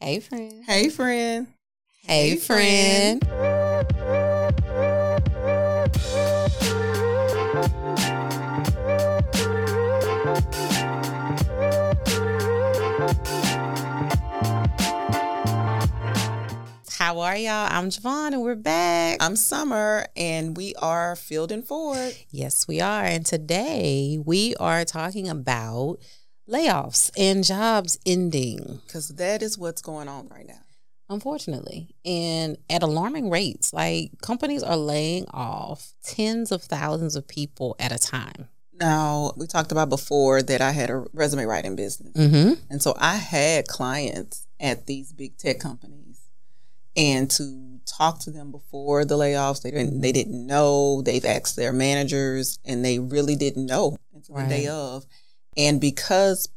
Hey, friend. Hey, friend. Hey, friend. How are y'all? I'm Jovon and we're back. I'm Summer and we are Field and Ford. Yes, we are. And today we are talking about layoffs and jobs ending. Because that is what's going on right now. Unfortunately. And at alarming rates, like companies are laying off tens of thousands of people at a time. Now, we talked about before that I had a resume writing business. Mm-hmm. And so I had clients at these big tech companies. And to talk to them before the layoffs, they didn't know. They've asked their managers and they really didn't know until the day of. And because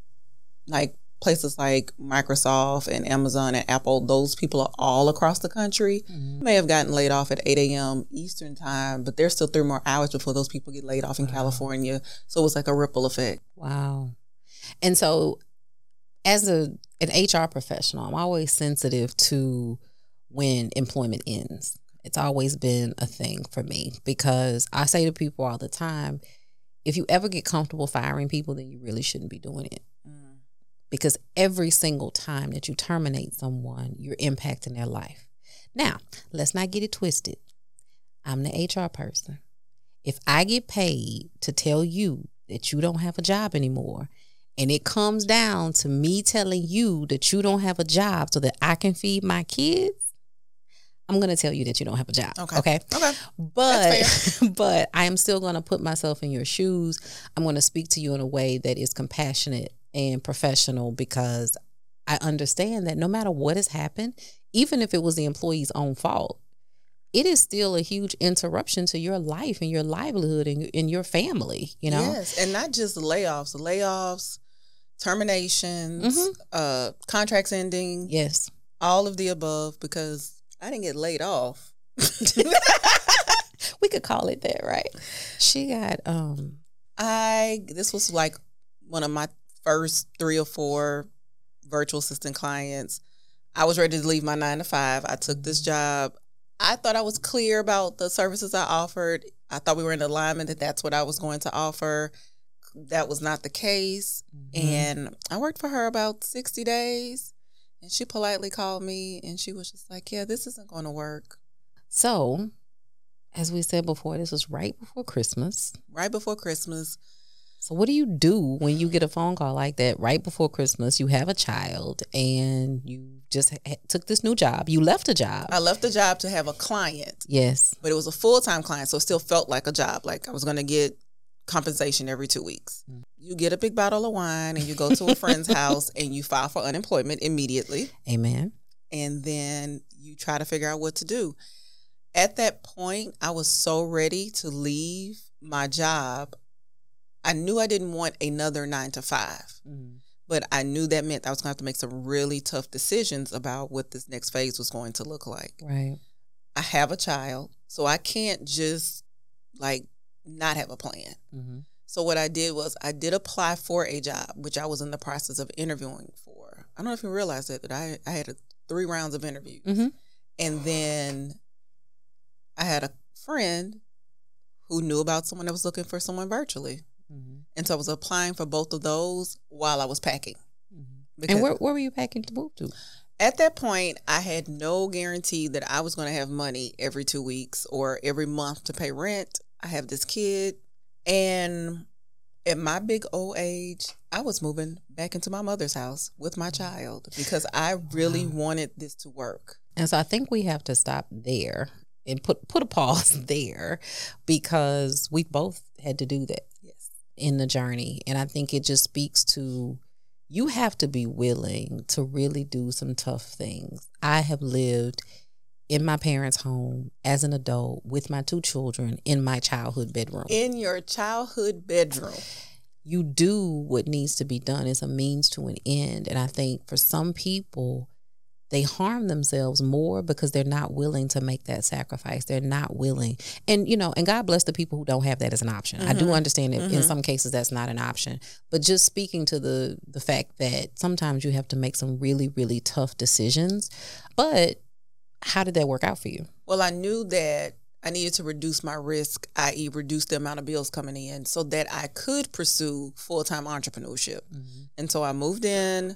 like places like Microsoft and Amazon and Apple, those people are all across the country, mm-hmm. may have gotten laid off at 8 a.m. Eastern time, but there's still 3 more hours before those people get laid off in California. So it was like a ripple effect. Wow. And so as an HR professional, I'm always sensitive to when employment ends. It's always been a thing for me because I say to people all the time, if you ever get comfortable firing people, then you really shouldn't be doing it. Mm. Because every single time that you terminate someone, you're impacting their life. Now, let's not get it twisted. I'm the HR person. If I get paid to tell you that you don't have a job anymore, and it comes down to me telling you that you don't have a job so that I can feed my kids, I'm going to tell you that you don't have a job. Okay. But I am still going to put myself in your shoes. I'm going to speak to you in a way that is compassionate and professional because I understand that no matter what has happened, even if it was the employee's own fault, it is still a huge interruption to your life and your livelihood and in your family, you know? Yes. And not just layoffs, terminations, mm-hmm. Contracts ending. Yes. All of the above, because I didn't get laid off. We could call it that, right? She got this was like one of my first 3 or 4 virtual assistant clients. I was ready to leave my 9 to 5. I took this job. I thought I was clear about the services I offered. I thought we were in alignment that that's what I was going to offer. That was not the case. Mm-hmm. And I worked for her about 60 days. And she politely called me and she was just like, yeah, this isn't going to work. So, as we said before, this was right before Christmas. Right before Christmas. So what do you do when you get a phone call like that right before Christmas? You have a child and you just took this new job. You left a job. I left the job to have a client. Yes. But it was a full-time client, so it still felt like a job. Like I was going to get compensation every 2 weeks. Mm-hmm. You get a big bottle of wine and you go to a friend's house and you file for unemployment immediately. Amen. And then you try to figure out what to do. At that point, I was so ready to leave my job. I knew I didn't want another 9 to 5, mm-hmm. but I knew that meant I was going to have to make some really tough decisions about what this next phase was going to look like. Right. I have a child, so I can't just like not have a plan. Mm-hmm. So what I did was I did apply for a job, which I was in the process of interviewing for. I don't know if you realize that, but I had 3 rounds of interviews. Mm-hmm. And then I had a friend who knew about someone that was looking for someone virtually. Mm-hmm. And so I was applying for both of those while I was packing. Mm-hmm. And where were you packing to move to? At that point, I had no guarantee that I was going to have money every 2 weeks or every month to pay rent. I have this kid. And at my big old age, I was moving back into my mother's house with my child because I really wanted this to work. And so I think we have to stop there and put a pause there because we both had to do that in the journey. And I think it just speaks to you have to be willing to really do some tough things. I have lived in my parents' home, as an adult, with my 2 children, in my childhood bedroom. In your childhood bedroom. You do what needs to be done. It's a means to an end. And I think for some people, They harm themselves more because they're not willing to make that sacrifice. They're not willing. And, you know, and God bless the people who don't have that as an option. Mm-hmm. I do understand that in some cases that's not an option. But just speaking to the fact that sometimes you have to make some really, really tough decisions. But how did that work out for you? Well, I knew that I needed to reduce my risk, i.e. reduce the amount of bills coming in so that I could pursue full-time entrepreneurship. Mm-hmm. And so I moved in,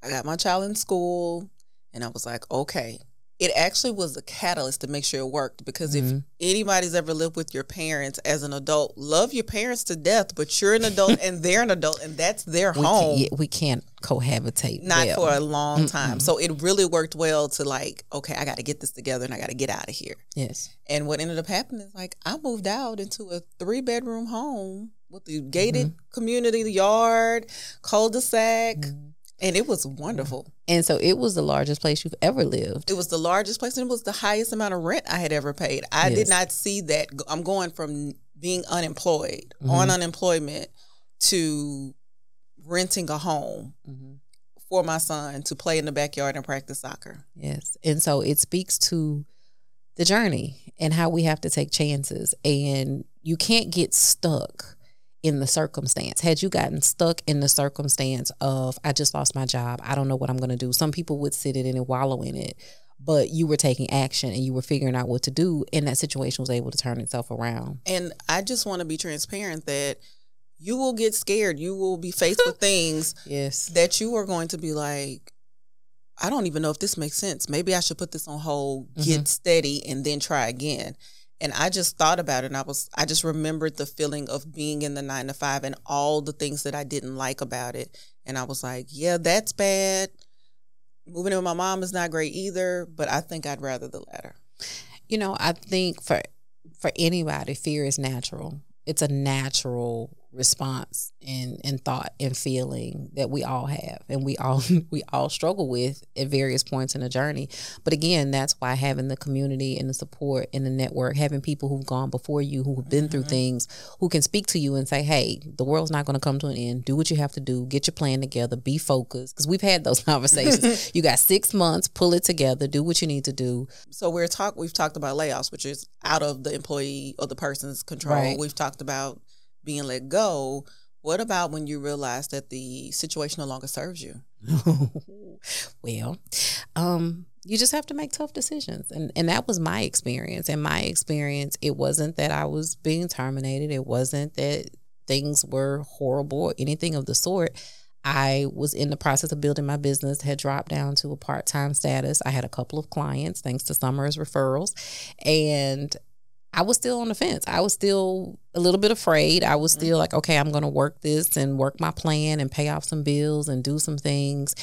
I got my child in school, and I was like, okay. It actually was a catalyst to make sure it worked, because if anybody's ever lived with your parents as an adult, love your parents to death, but you're an adult and they're an adult and that's their home. We can't cohabitate. Not for a long time. So it really worked well to like, okay, I got to get this together and I got to get out of here. Yes. And what ended up happening is like I moved out into a 3-bedroom home with the gated community yard, cul-de-sac. Mm-hmm. And it was wonderful. And so it was the largest place you've ever lived. It was the largest place, and it was the highest amount of rent I had ever paid. I did not see that. I'm going from being unemployed, on unemployment, to renting a home for my son to play in the backyard and practice soccer. Yes. And so it speaks to the journey and how we have to take chances. And you can't get stuck in the circumstance. Had you gotten stuck in the circumstance of, I just lost my job, I don't know what I'm going to do. Some people would sit in it and wallow in it, but you were taking action and you were figuring out what to do, and that situation was able to turn itself around. And I just want to be transparent that you will get scared. You will be faced with things that you are going to be like, I don't even know if this makes sense. Maybe I should put this on hold, get steady, and then try again. And I just thought about it, and I just remembered the feeling of being in the 9-to-5 and all the things that I didn't like about it. And I was like, yeah, that's bad. Moving in with my mom is not great either, but I think I'd rather the latter. You know, I think for anybody, fear is natural. It's a natural response and thought and feeling that we all have, and we all struggle with at various points in the journey. But again, that's why having the community and the support and the network, having people who've gone before you, who've been through things, who can speak to you and say, hey, the world's not going to come to an end. Do what you have to do. Get your plan together. Be focused. Because we've had those conversations. You got 6 months. Pull it together. Do what you need to do. So we've talked about layoffs, which is out of the employee or the person's control. Right. We've talked about being let go. What about when you realize that the situation no longer serves you? Well, you just have to make tough decisions. And that was my experience. In my experience, it wasn't that I was being terminated. It wasn't that things were horrible or anything of the sort. I was in the process of building my business, had dropped down to a part-time status. I had a couple of clients, thanks to Summer's referrals. And I was still on the fence. I was still a little bit afraid. I was still like, okay, I'm going to work this and work my plan and pay off some bills and do some things.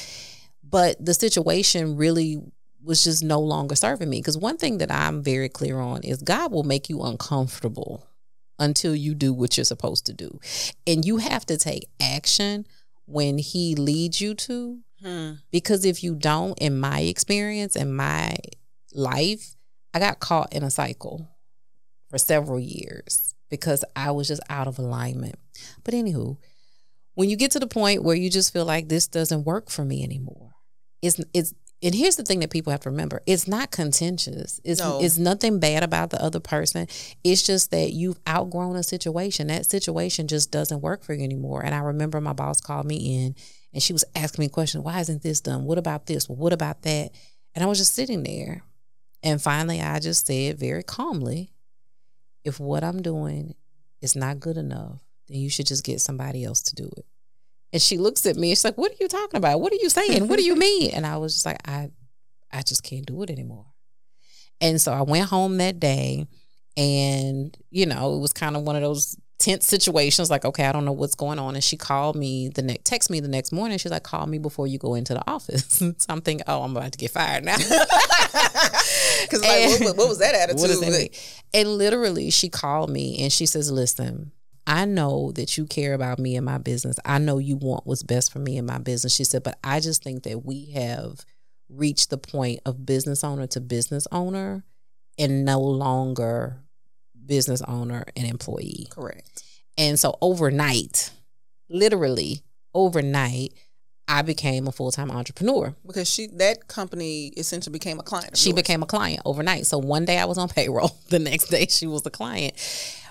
But the situation really was just no longer serving me. Because one thing that I'm very clear on is God will make you uncomfortable until you do what you're supposed to do. And you have to take action when he leads you to. Because if you don't, in my experience, in my life, I got caught in a cycle for several years because I was just out of alignment. But anywho, when you get to the point where you just feel like this doesn't work for me anymore, it's and here's the thing that people have to remember. It's not contentious. It's nothing bad about the other person. It's just that you've outgrown a situation. That situation just doesn't work for you anymore. And I remember my boss called me in and she was asking me questions. Why isn't this done? What about this? Well, what about that? And I was just sitting there. And finally, I just said very calmly, if what I'm doing is not good enough, then you should just get somebody else to do it. And she looks at me and she's like, what are you talking about? What are you saying? What do you mean? And I was just like, I just can't do it anymore. And so I went home that day, and, you know, it was kind of one of those tense situations. Like, okay, I don't know what's going on. And she texted me the next morning. She's like, call me before you go into the office. So I'm thinking, oh, I'm about to get fired now. Because like, what was that attitude? What does that mean? And literally she called me and she says, listen, I know that you care about me and my business. I know you want what's best for me and my business. She said, but I just think that we have reached the point of business owner to business owner and no longer business owner and employee. Correct. And so overnight, I became a full-time entrepreneur. Because that company essentially became a client. She became a client overnight. So one day I was on payroll. The next day she was a client.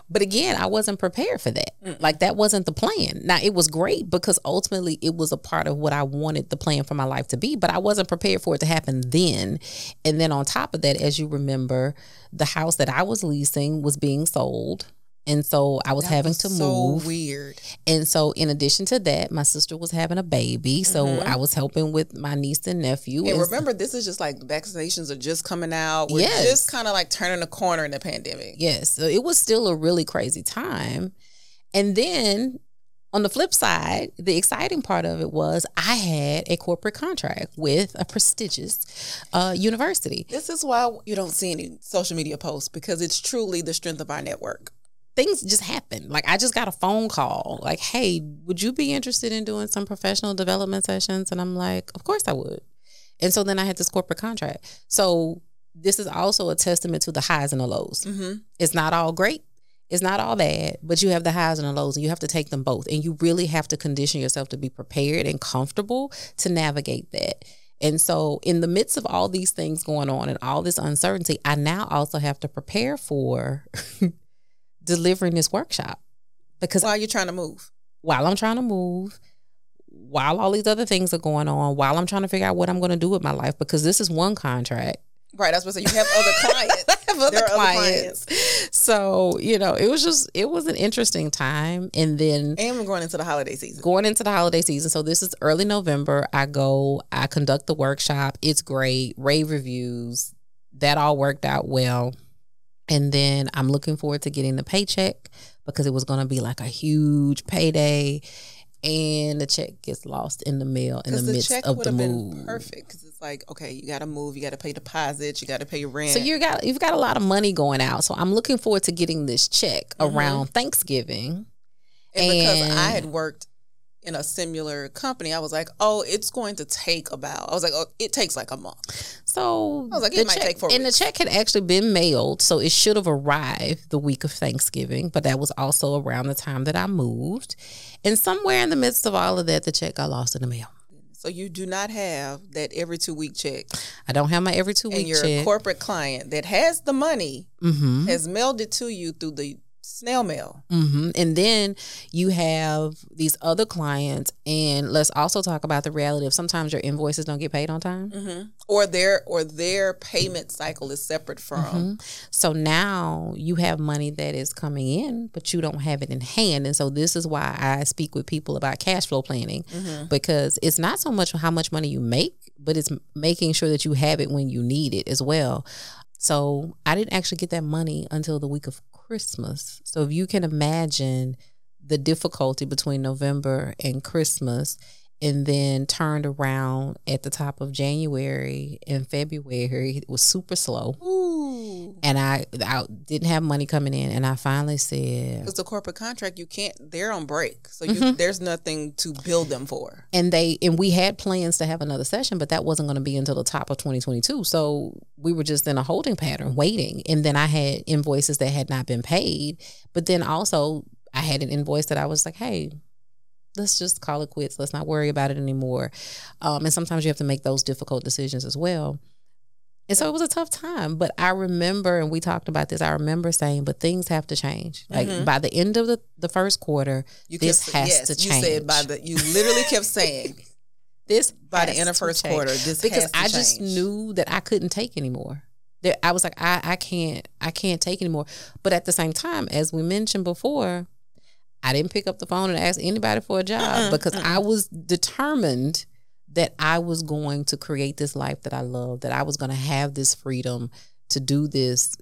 But again, I wasn't prepared for that. Like, that wasn't the plan. Now, it was great because ultimately it was a part of what I wanted the plan for my life to be, but I wasn't prepared for it to happen then. And then on top of that, as you remember, the house that I was leasing was being sold. And so I was having to move. So weird. And so in addition to that, my sister was having a baby. So I was helping with my niece and nephew. And remember, this is just like vaccinations are just coming out. We're just kind of like turning a corner in the pandemic. Yes. So it was still a really crazy time. And then on the flip side, the exciting part of it was I had a corporate contract with a prestigious university. This is why you don't see any social media posts, because it's truly the strength of our network. Things just happened. Like, I just got a phone call. Like, hey, would you be interested in doing some professional development sessions? And I'm like, of course I would. And so then I had this corporate contract. So this is also a testament to the highs and the lows. It's not all great. It's not all bad. But you have the highs and the lows, and you have to take them both. And you really have to condition yourself to be prepared and comfortable to navigate that. And so in the midst of all these things going on and all this uncertainty, I now also have to prepare for delivering this workshop, because while you're trying to move, while I'm trying to move, while all these other things are going on, while I'm trying to figure out what I'm going to do with my life, because this is one contract. Right. That's what I was saying. You have other clients. I have other clients. So, you know, it was an interesting time. And we're going into the holiday season. So this is early November. I conduct the workshop. It's great. Rave reviews. That all worked out well. And then I'm looking forward to getting the paycheck, because it was going to be like a huge payday, and the check gets lost in the mail in the midst of the move. Been perfect, because it's like, okay, you got to move, you got to pay deposits, you got to pay rent. So you've got a lot of money going out. So I'm looking forward to getting this check around Thanksgiving. And because I had worked in a similar company, I was like, it takes like a month. So I was like, it might take 4 weeks. And the check had actually been mailed, so it should have arrived the week of Thanksgiving, but that was also around the time that I moved. And somewhere in the midst of all of that, the check got lost in the mail. So you do not have that every 2 week check. I don't have my every 2 week check. And your corporate client that has the money has mailed it to you through the snail mail. And then you have these other clients, and let's also talk about the reality of sometimes your invoices don't get paid on time, or their payment cycle is separate from. So now you have money that is coming in, but you don't have it in hand. And so this is why I speak with people about cash flow planning, because it's not so much how much money you make, but it's making sure that you have it when you need it as well. So I didn't actually get that money until the week of Christmas. So if you can imagine the difficulty between November and Christmas, and then turned around at the top of January and February, it was super slow. Ooh. And I didn't have money coming in, and I finally said, because the corporate contract, they're on break, so there's nothing to bill them for. And we had plans to have another session, but that wasn't going to be until the top of 2022. So we were just in a holding pattern, waiting. And then I had invoices that had not been paid, but then also I had an invoice that I was like, hey, let's just call it quits. Let's not worry about it anymore. And sometimes you have to make those difficult decisions as well. And so it was a tough time. But I remember, and we talked about this, I remember saying, but things have to change. Like, by the end of the first quarter, this has to change. You said you literally kept saying, this by the end of first quarter, this has to change. Because I just knew that I couldn't take anymore. I was like, I can't take anymore. But at the same time, as we mentioned before, I didn't pick up the phone and ask anybody for a job because I was determined that I was going to create this life that I love, that I was going to have this freedom to do this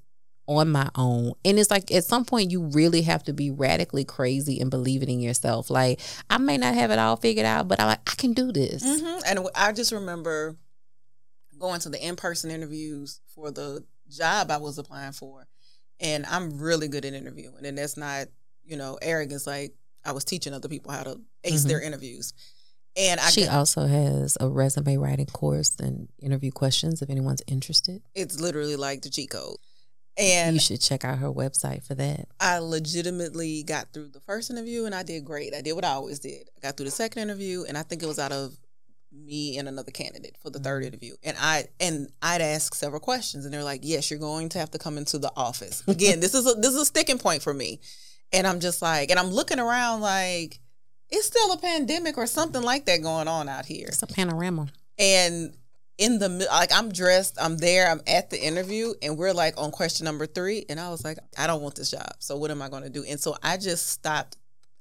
on my own. And it's like, at some point, you really have to be radically crazy and believing in yourself. Like, I may not have it all figured out, but I'm like, I can do this. And I just remember going to the in-person interviews for the job I was applying for. And I'm really good at interviewing. And that's not, you know, arrogance. Like, I was teaching other people how to ace their interviews. And she also has a resume writing course and interview questions if anyone's interested. It's literally like the cheat code. And you should check out her website for that. I legitimately got through the first interview and I did great. I did what I always did. I got through the second interview, and I think it was out of me and another candidate for the third interview. And I'd ask several questions, and they're like, yes, you're going to have to come into the office. Again, this is a sticking point for me. And I'm just like, and I'm looking around like, it's still a pandemic or something like that going on out here. It's a panorama. And in the, like, I'm dressed, I'm there, I'm at the interview, and we're like on question number 3. And I was like, I don't want this job. So what am I going to do? And so I just stopped.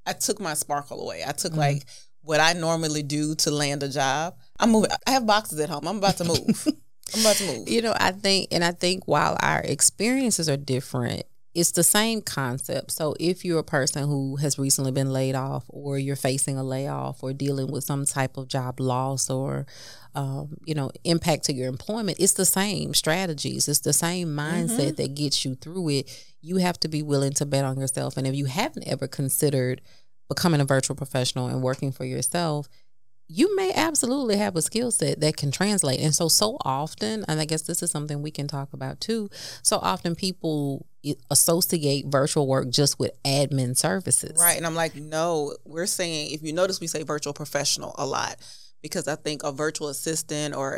I took my sparkle away. I took like what I normally do to land a job. I'm moving. I have boxes at home. I'm about to move. You know, I think while our experiences are different, it's the same concept. So if you're a person who has recently been laid off, or you're facing a layoff, or dealing with some type of job loss, or, impact to your employment, it's the same strategies. It's the same mindset that gets you through it. You have to be willing to bet on yourself. And if you haven't ever considered becoming a virtual professional and working for yourself, you may absolutely have a skill set that can translate. And so often, and I guess this is something we can talk about too, so often people associate virtual work just with admin services. Right. And I'm like, no, we're saying, if you notice, we say virtual professional a lot, because I think a virtual assistant or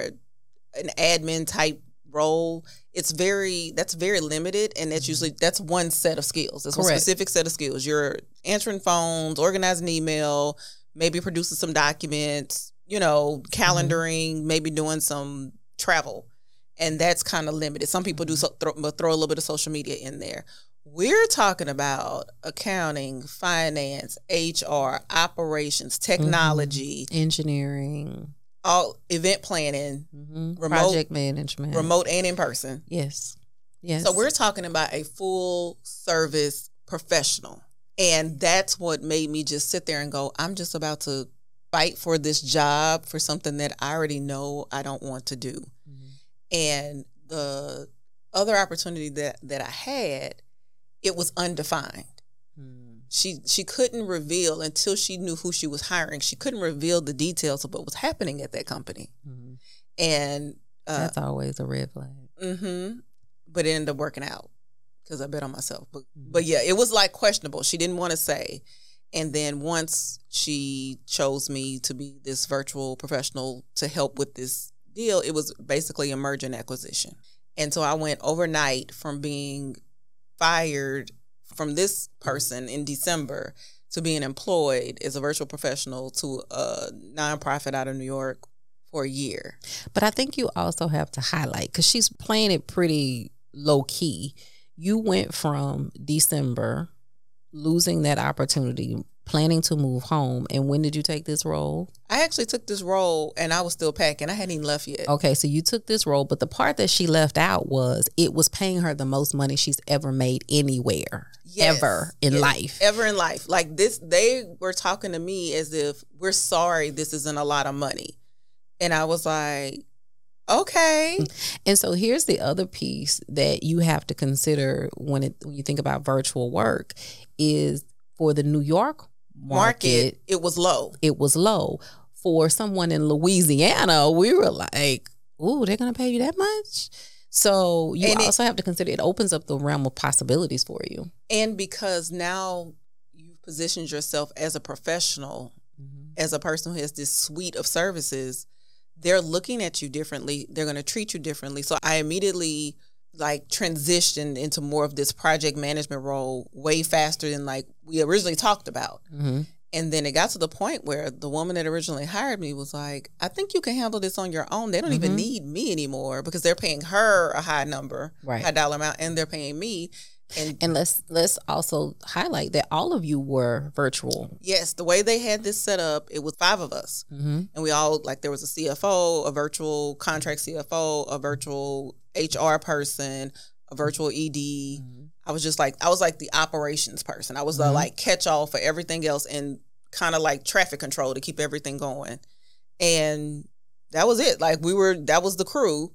an admin type role, that's very limited, and that's one set of skills. That's correct. One specific set of skills. You're answering phones, organizing email, maybe producing some documents, calendaring, maybe doing some travel. And that's kind of limited. Some people do throw a little bit of social media in there. We're talking about accounting, finance, HR, operations, technology, engineering, all event planning, remote, project management, remote and in person. Yes. So we're talking about a full service professional. And that's what made me just sit there and go, I'm just about to fight for this job for something that I already know I don't want to do. And the other opportunity that I had, it was undefined. She couldn't reveal, until she knew who she was hiring, she couldn't reveal the details of what was happening at that company. And that's always a red flag. But it ended up working out, because I bet on myself. But yeah, it was like questionable. She didn't want to say. And then once she chose me to be this virtual professional to help with this deal, it was basically a merger and acquisition. And so I went overnight from being fired from this person in December to being employed as a virtual professional to a nonprofit out of New York for a year. But I think you also have to highlight, because she's playing it pretty low key. You went from December, losing that opportunity, planning to move home. And when did you take this role? I actually took this role, and I was still packing. I hadn't even left yet. Okay, so you took this role, but the part that she left out was it was paying her the most money she's ever made anywhere, life. Ever in life. Like this, they were talking to me as if, we're sorry, this isn't a lot of money. And I was like, okay. And so here's the other piece that you have to consider when you think about virtual work is, for the New York market, it was low. For someone in Louisiana, we were like, ooh, they're going to pay you that much? So you also have to consider, it opens up the realm of possibilities for you. And because now you've positioned yourself as a professional, as a person who has this suite of services, they're looking at you differently. They're going to treat you differently. So I immediately transitioned into more of this project management role way faster than we originally talked about. And then it got to the point where the woman that originally hired me was like, I think you can handle this on your own. They don't even need me anymore, because they're paying her a high number, high dollar amount, and they're paying me. And let's also highlight that all of you were virtual. Yes, the way they had this set up, it was 5 of us. And we all, there was a CFO, a virtual contract CFO, a virtual HR person, a virtual ED. I was the operations person. I was the catch-all for everything else, and kind of traffic control to keep everything going. And that was it. That was the crew.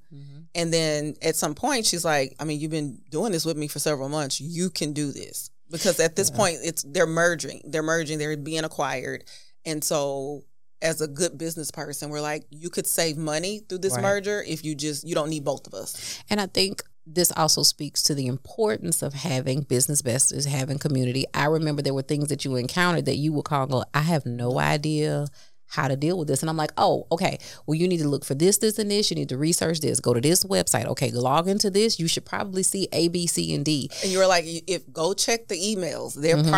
And then at some point she's like, I mean, you've been doing this with me for several months. You can do this, because at this point they're merging, they're being acquired. And so as a good business person, we're like, you could save money through this merger if you don't need both of us. And I think this also speaks to the importance of having business besties, having community. I remember there were things that you encountered that you would call and go, I have no idea how to deal with this. And I'm like, oh, okay, well, you need to look for this, this, and this. You need to research this. Go to this website. Okay, log into this. You should probably see A, B, C, and D. And you were like, if go check the emails. There's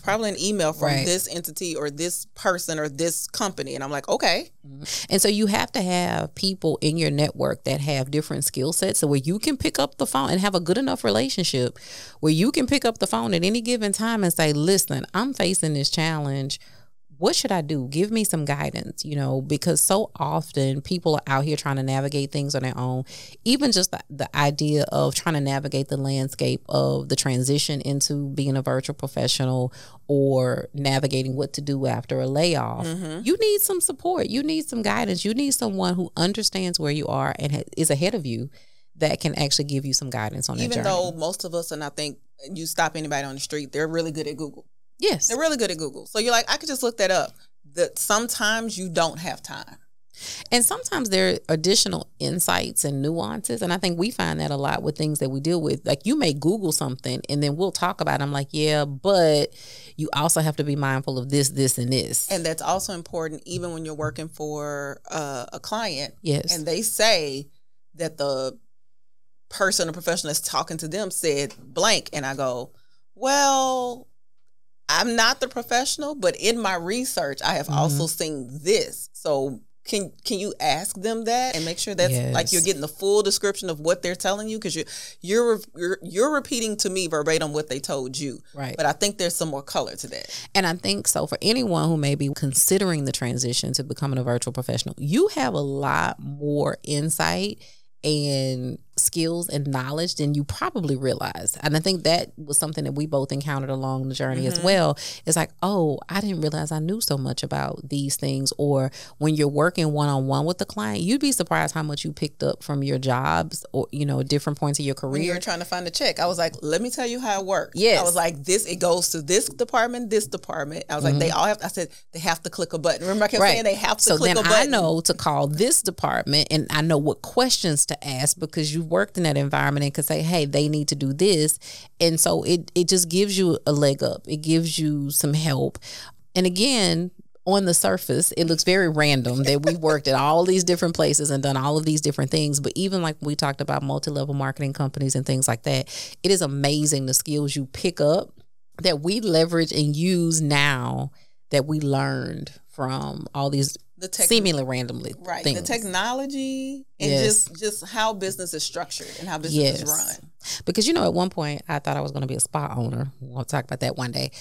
probably an email from this entity or this person or this company. And I'm like, okay. And so you have to have people in your network that have different skill sets, so where you can pick up the phone and have a good enough relationship where you can pick up the phone at any given time and say, listen, I'm facing this challenge. What should I do? Give me some guidance, you know, because so often people are out here trying to navigate things on their own. Even just the idea of trying to navigate the landscape of the transition into being a virtual professional, or navigating what to do after a layoff. Mm-hmm. You need some support. You need some guidance. You need someone who understands where you are and is ahead of you, that can actually give you some guidance on that journey. Even though most of us, and I think you stop anybody on the street, they're really good at Google. Yes. They're really good at Google. So you're like, I could just look that up. That sometimes you don't have time. And sometimes there are additional insights and nuances. And I think we find that a lot with things that we deal with. Like, you may Google something and then we'll talk about it. I'm like, yeah, but you also have to be mindful of this, this, and this. And that's also important even when you're working for a client. Yes. And they say that the person or professional that's talking to them said blank. And I go, well, I'm not the professional, but in my research, I have also seen this. So can you ask them that and make sure that's like you're getting the full description of what they're telling you? Because you're repeating to me verbatim what they told you. Right. But I think there's some more color to that. And I think so for anyone who may be considering the transition to becoming a virtual professional, you have a lot more insight and skills and knowledge than you probably realize. And I think that was something that we both encountered along the journey as well. It's like, oh, I didn't realize I knew so much about these things. Or when you're working one-on-one with the client, you'd be surprised how much you picked up from your jobs, or, you know, different points of your career. When you're trying to find a check, I was like, let me tell you how it works. Yes. I was like, it goes to this department, this department. I was like, they all have to, I said, they have to click a button. Remember I kept saying they have to click a button. So then I know to call this department, and I know what questions to ask because you worked in that environment and could say, hey, they need to do this. And so it just gives you a leg up. It gives you some help. And again, on the surface, it looks very random that we worked at all these different places and done all of these different things. But even like we talked about multi-level marketing companies and things like that, it is amazing the skills you pick up that we leverage and use now that we learned from all these seemingly randomly things. The technology and just how business is structured and how business is run. Because, you know, at one point I thought I was going to be a spa owner. We'll talk about that one day.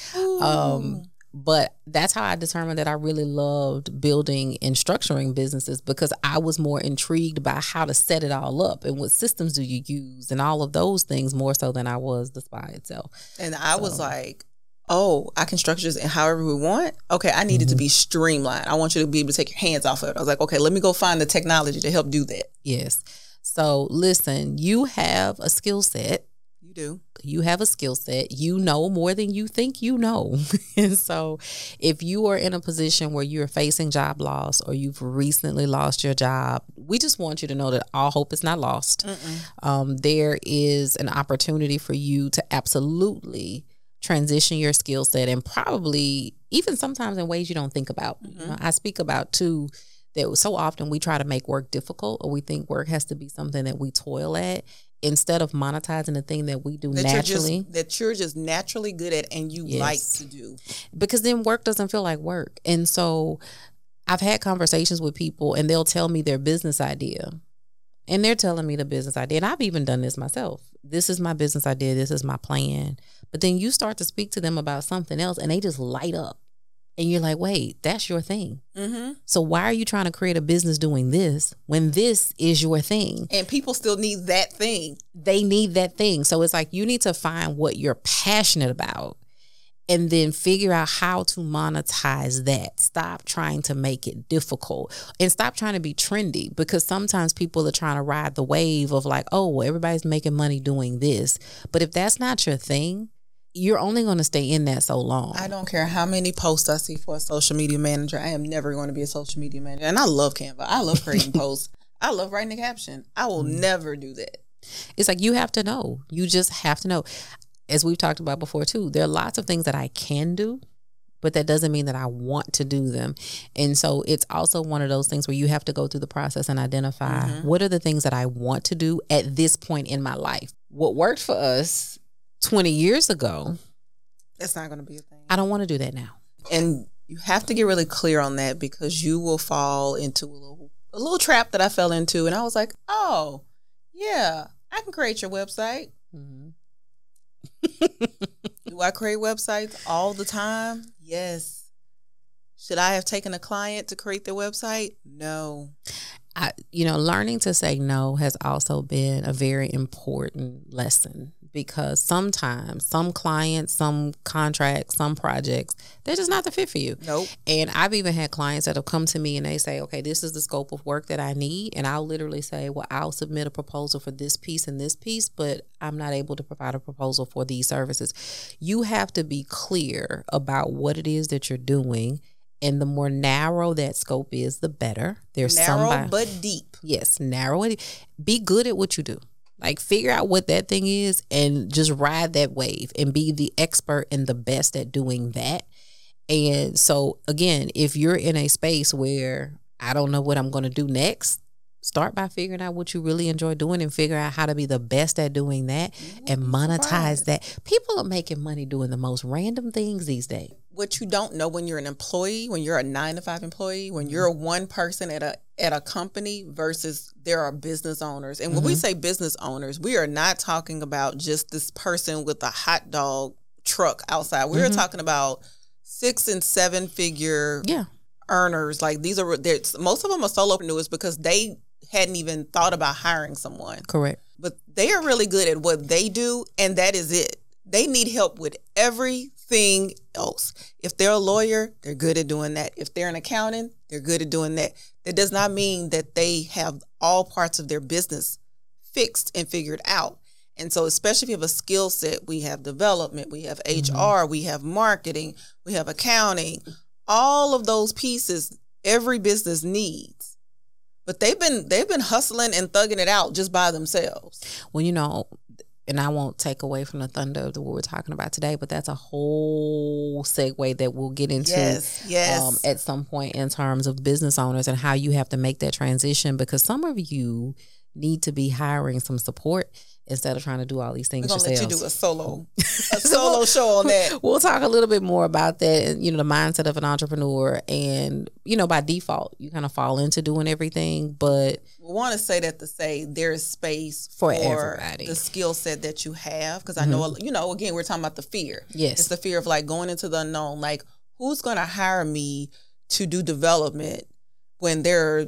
But that's how I determined that I really loved building and structuring businesses, because I was more intrigued by how to set it all up and what systems do you use and all of those things, more so than I was the spa itself. And I was like, oh, I can structure this however we want. Okay, I need it to be streamlined. I want you to be able to take your hands off of it. I was like, okay, let me go find the technology to help do that. Yes. So listen, you have a skill set. You do. You have a skill set. You know more than you think you know. And so if you are in a position where you're facing job loss, or you've recently lost your job, we just want you to know that all hope is not lost. There is an opportunity for you to absolutely transition your skill set, and probably even sometimes in ways you don't think about. You know, I speak about too that so often we try to make work difficult, or we think work has to be something that we toil at, instead of monetizing the thing that we do that naturally. You're just naturally good at and you like to do. Because then work doesn't feel like work. And so I've had conversations with people and they'll tell me their business idea. And they're telling me the business idea. And I've even done this myself. This is my business idea. This is my plan. But then you start to speak to them about something else and they just light up. And you're like, wait, that's your thing. So why are you trying to create a business doing this when this is your thing? And people still need that thing. They need that thing. So it's like, you need to find what you're passionate about and then figure out how to monetize that. Stop trying to make it difficult, and stop trying to be trendy, because sometimes people are trying to ride the wave of like, oh, well, everybody's making money doing this. But if that's not your thing, you're only going to stay in that so long. I don't care how many posts I see for a social media manager. I am never going to be a social media manager. And I love Canva. I love creating posts. I love writing a caption. I will never do that. It's like, you have to know. You just have to know. As we've talked about before, too, there are lots of things that I can do but that doesn't mean that I want to do them. And so it's also one of those things where you have to go through the process and identify what are the things that I want to do at this point in my life. What worked for us 20 years ago, that's not going to be a thing. I don't want to do that now. And you have to get really clear on that, because you will fall into a little trap that I fell into. And I was like, oh, yeah, I can create your website. Do I create websites all the time? Yes. Should I have taken a client to create their website? No. Learning to say no has also been a very important lesson, because sometimes some clients, some contracts, some projects, they're just not the fit for you. Nope. And I've even had clients that have come to me and they say, okay, this is the scope of work that I need. And I'll literally say, well, I'll submit a proposal for this piece and this piece, but I'm not able to provide a proposal for these services. You have to be clear about what it is that you're doing. And the more narrow that scope is, the better. There's narrow somebody, but deep. Yes, narrow and deep. Be good at what you do. Like, figure out what that thing is and just ride that wave and be the expert and the best at doing that. And so, again, if you're in a space where I don't know what I'm going to do next, start by figuring out what you really enjoy doing and figure out how to be the best at doing that and monetize that. People are making money doing the most random things these days. What you don't know when you're an employee, when you're a 9-to-5 employee, when you're one person at a company versus there are business owners. And when we say business owners, we are not talking about just this person with a hot dog truck outside. We're talking about 6- and 7-figure earners. Like, these are, most of them are solopreneurs because they hadn't even thought about hiring someone. Correct. But they are really good at what they do, and that is it. They need help with everything else. If they're a lawyer, they're good at doing that. If they're an accountant, they're good at doing that. That does not mean that they have all parts of their business fixed and figured out. And so, especially if you have a skill set, we have development, we have HR, we have marketing, we have accounting, all of those pieces every business needs. But they've been hustling and thugging it out just by themselves. Well, and I won't take away from the thunder of what we're talking about today, but that's a whole segue that we'll get into at some point in terms of business owners and how you have to make that transition, because some of you need to be hiring some support instead of trying to do all these things yourselves. We're going to let you do a solo show on that. We'll talk a little bit more about that, and, the mindset of an entrepreneur. And, by default, you kind of fall into doing everything. But we want to say that to say there is space for everybody, the skill set that you have. Because I know, again, we're talking about the fear. Yes. It's the fear of, like, going into the unknown. Like, who's going to hire me to do development when there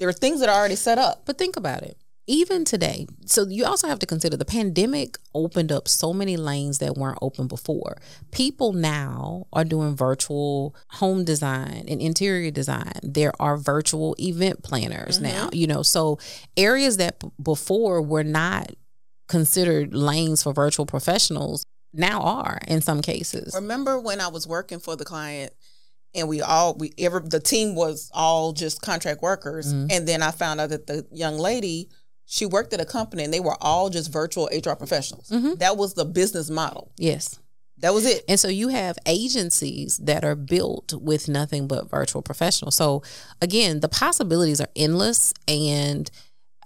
are things that are already set up? But think about it. Even today, so you also have to consider the pandemic opened up so many lanes that weren't open before. People now are doing virtual home design and interior design. There are virtual event planners now, so areas that before were not considered lanes for virtual professionals now are in some cases. Remember when I was working for the client and the team was all just contract workers. And then I found out that the young lady, she worked at a company and they were all just virtual HR professionals. That was the business model. Yes. That was it. And so you have agencies that are built with nothing but virtual professionals. So, again, the possibilities are endless. And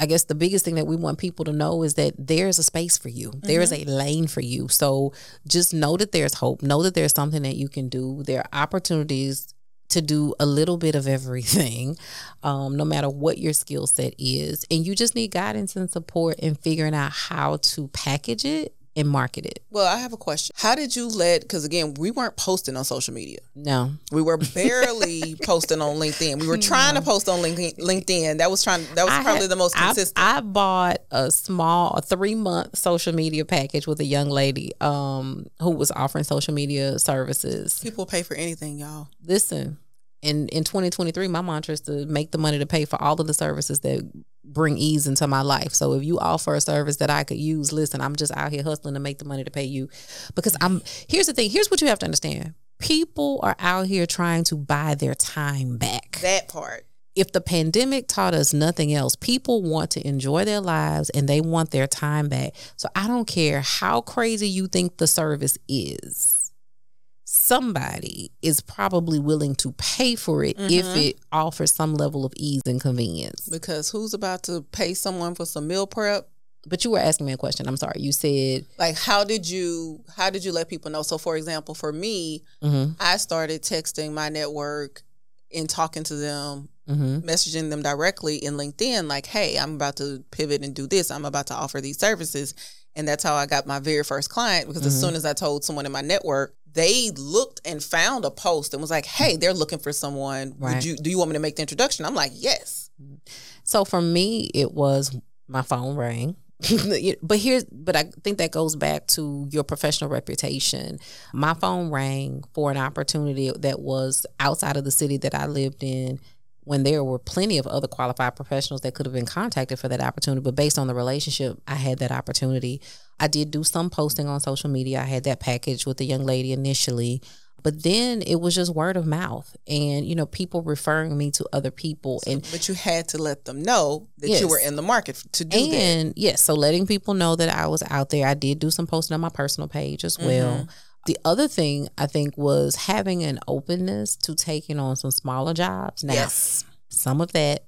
I guess the biggest thing that we want people to know is that there's a space for you. There is a lane for you. So just know that there's hope. Know that there's something that you can do. There are opportunities to do a little bit of everything, no matter what your skill set is. And you just need guidance and support in figuring out how to package it and market it. Well, I have a question. How did you because again, we weren't posting on social media. No. We were barely posting on LinkedIn. We were trying to post on LinkedIn. That was probably the most consistent. I bought a small 3-month social media package with a young lady who was offering social media services. People pay for anything, y'all. Listen. And in 2023, my mantra is to make the money to pay for all of the services that bring ease into my life. So if you offer a service that I could use, listen, I'm just out here hustling to make the money to pay you. Because here's the thing. Here's what you have to understand. People are out here trying to buy their time back. That part. If the pandemic taught us nothing else, people want to enjoy their lives and they want their time back. So I don't care how crazy you think the service is. somebody is probably willing to pay for it if it offers some level of ease and convenience. Because who's about to pay someone for some meal prep? But you were asking me a question. I'm sorry. You said, like, how did you let people know? So, for example, for me, I started texting my network and talking to them, messaging them directly in LinkedIn, like, hey, I'm about to pivot and do this. I'm about to offer these services. And that's how I got my very first client, because as soon as I told someone in my network, they looked and found a post and was like, hey, they're looking for someone. Right. Do you want me to make the introduction? I'm like, yes. So for me, it was my phone rang. But I think that goes back to your professional reputation. My phone rang for an opportunity that was outside of the city that I lived in, when there were plenty of other qualified professionals that could have been contacted for that opportunity. But based on the relationship, I had that opportunity. I did do some posting on social media. I had that package with the young lady initially. But then it was just word of mouth and, you know, people referring me to other people. But you had to let them know that you were in the market to do that. And, so letting people know that I was out there. I did do some posting on my personal page as well. The other thing, I think, was having an openness to taking on some smaller jobs. Now, some of that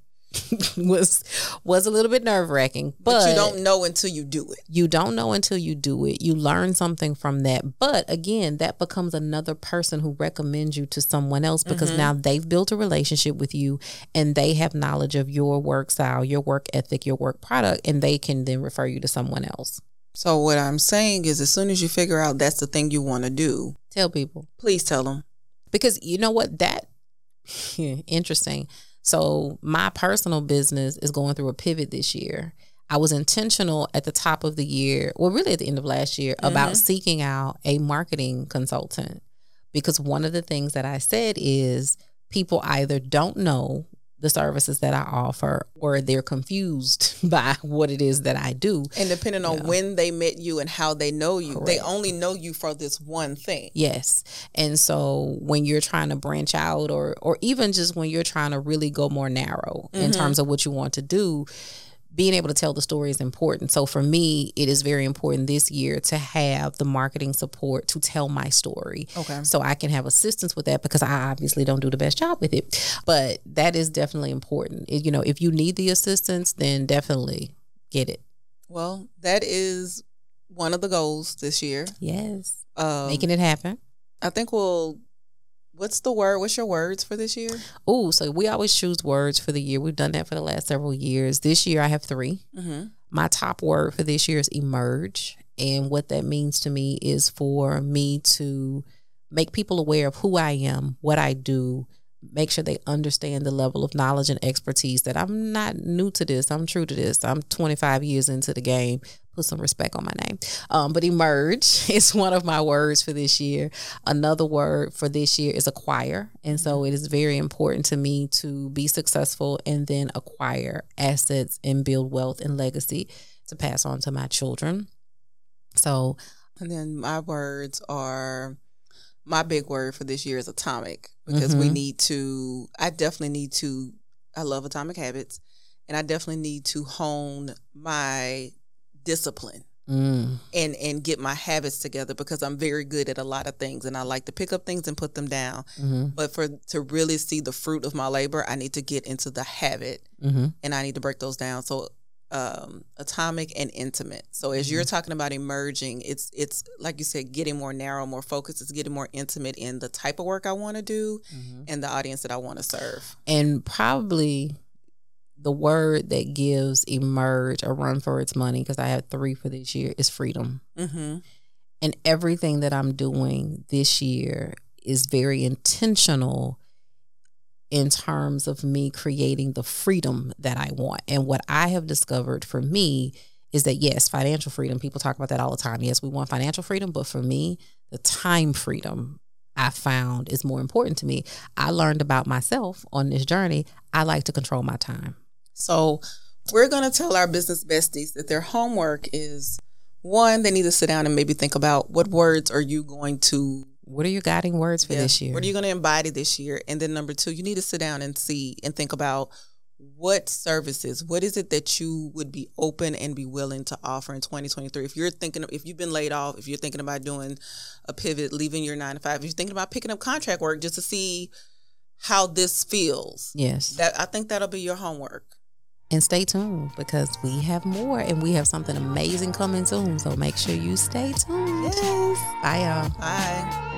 was a little bit nerve-wracking. But you don't know until you do it. You don't know until you do it. You learn something from that. But, again, that becomes another person who recommends you to someone else, because now they've built a relationship with you and they have knowledge of your work style, your work ethic, your work product, and they can then refer you to someone else. So what I'm saying is, as soon as you figure out that's the thing you want to do, tell people. Please tell them. Because you know what? That interesting. So my personal business is going through a pivot this year. I was intentional at the top of the year, well, really at the end of last year, about seeking out a marketing consultant. Because one of the things that I said is, people either don't know the services that I offer, or they're confused by what it is that I do. And depending on when they met you and how they know you, they only know you for this one thing. Yes. And so when you're trying to branch out, or even just when you're trying to really go more narrow in terms of what you want to do, being able to tell the story is important. So for me, it is very important this year to have the marketing support to tell my story. Okay. So I can have assistance with that, because I obviously don't do the best job with it. But that is definitely important. You know, if you need the assistance, then definitely get it. Well, that is one of the goals this year. Yes. Making it happen. I think we'll... What's the word? What's your words for this year? Oh, so we always choose words for the year. We've done that for the last several years. This year I have 3. My top word for this year is emerge. And what that means to me is for me to make people aware of who I am, what I do, make sure they understand the level of knowledge and expertise that I'm not new to this. I'm true to this. I'm 25 years into the game. Put some respect on my name. But emerge is one of my words for this year. Another word for this year is acquire. And so it is very important to me to be successful and then acquire assets and build wealth and legacy to pass on to my children. So, and then my words are, my big word for this year is atomic, because I love Atomic Habits, and I definitely need to hone my discipline and get my habits together, because I'm very good at a lot of things and I like to pick up things and put them down. But to really see the fruit of my labor, I need to get into the habit and I need to break those down. So atomic and intimate. So as you're talking about emerging, it's like you said, getting more narrow, more focused. It's getting more intimate in the type of work I want to do and the audience that I want to serve. And probably... the word that gives emerge a run for its money, because I have 3 for this year, is freedom. And everything that I'm doing this year is very intentional in terms of me creating the freedom that I want. And what I have discovered for me is that, yes, financial freedom, people talk about that all the time. Yes, we want financial freedom, but for me, the time freedom I found is more important to me. I learned about myself on this journey. I like to control my time. So we're going to tell our business besties that their homework is, 1, they need to sit down and maybe think about what are your guiding words for this year? What are you going to embody this year? And then number 2, you need to sit down and think about what services, what is it that you would be open and be willing to offer in 2023? If you're thinking of, if you've been laid off, if you're thinking about doing a pivot, leaving your 9-to-5, if you're thinking about picking up contract work just to see how this feels. Yes. That, I think that'll be your homework. And stay tuned, because we have more and we have something amazing coming soon. So make sure you stay tuned. Yes. Bye, y'all. Bye.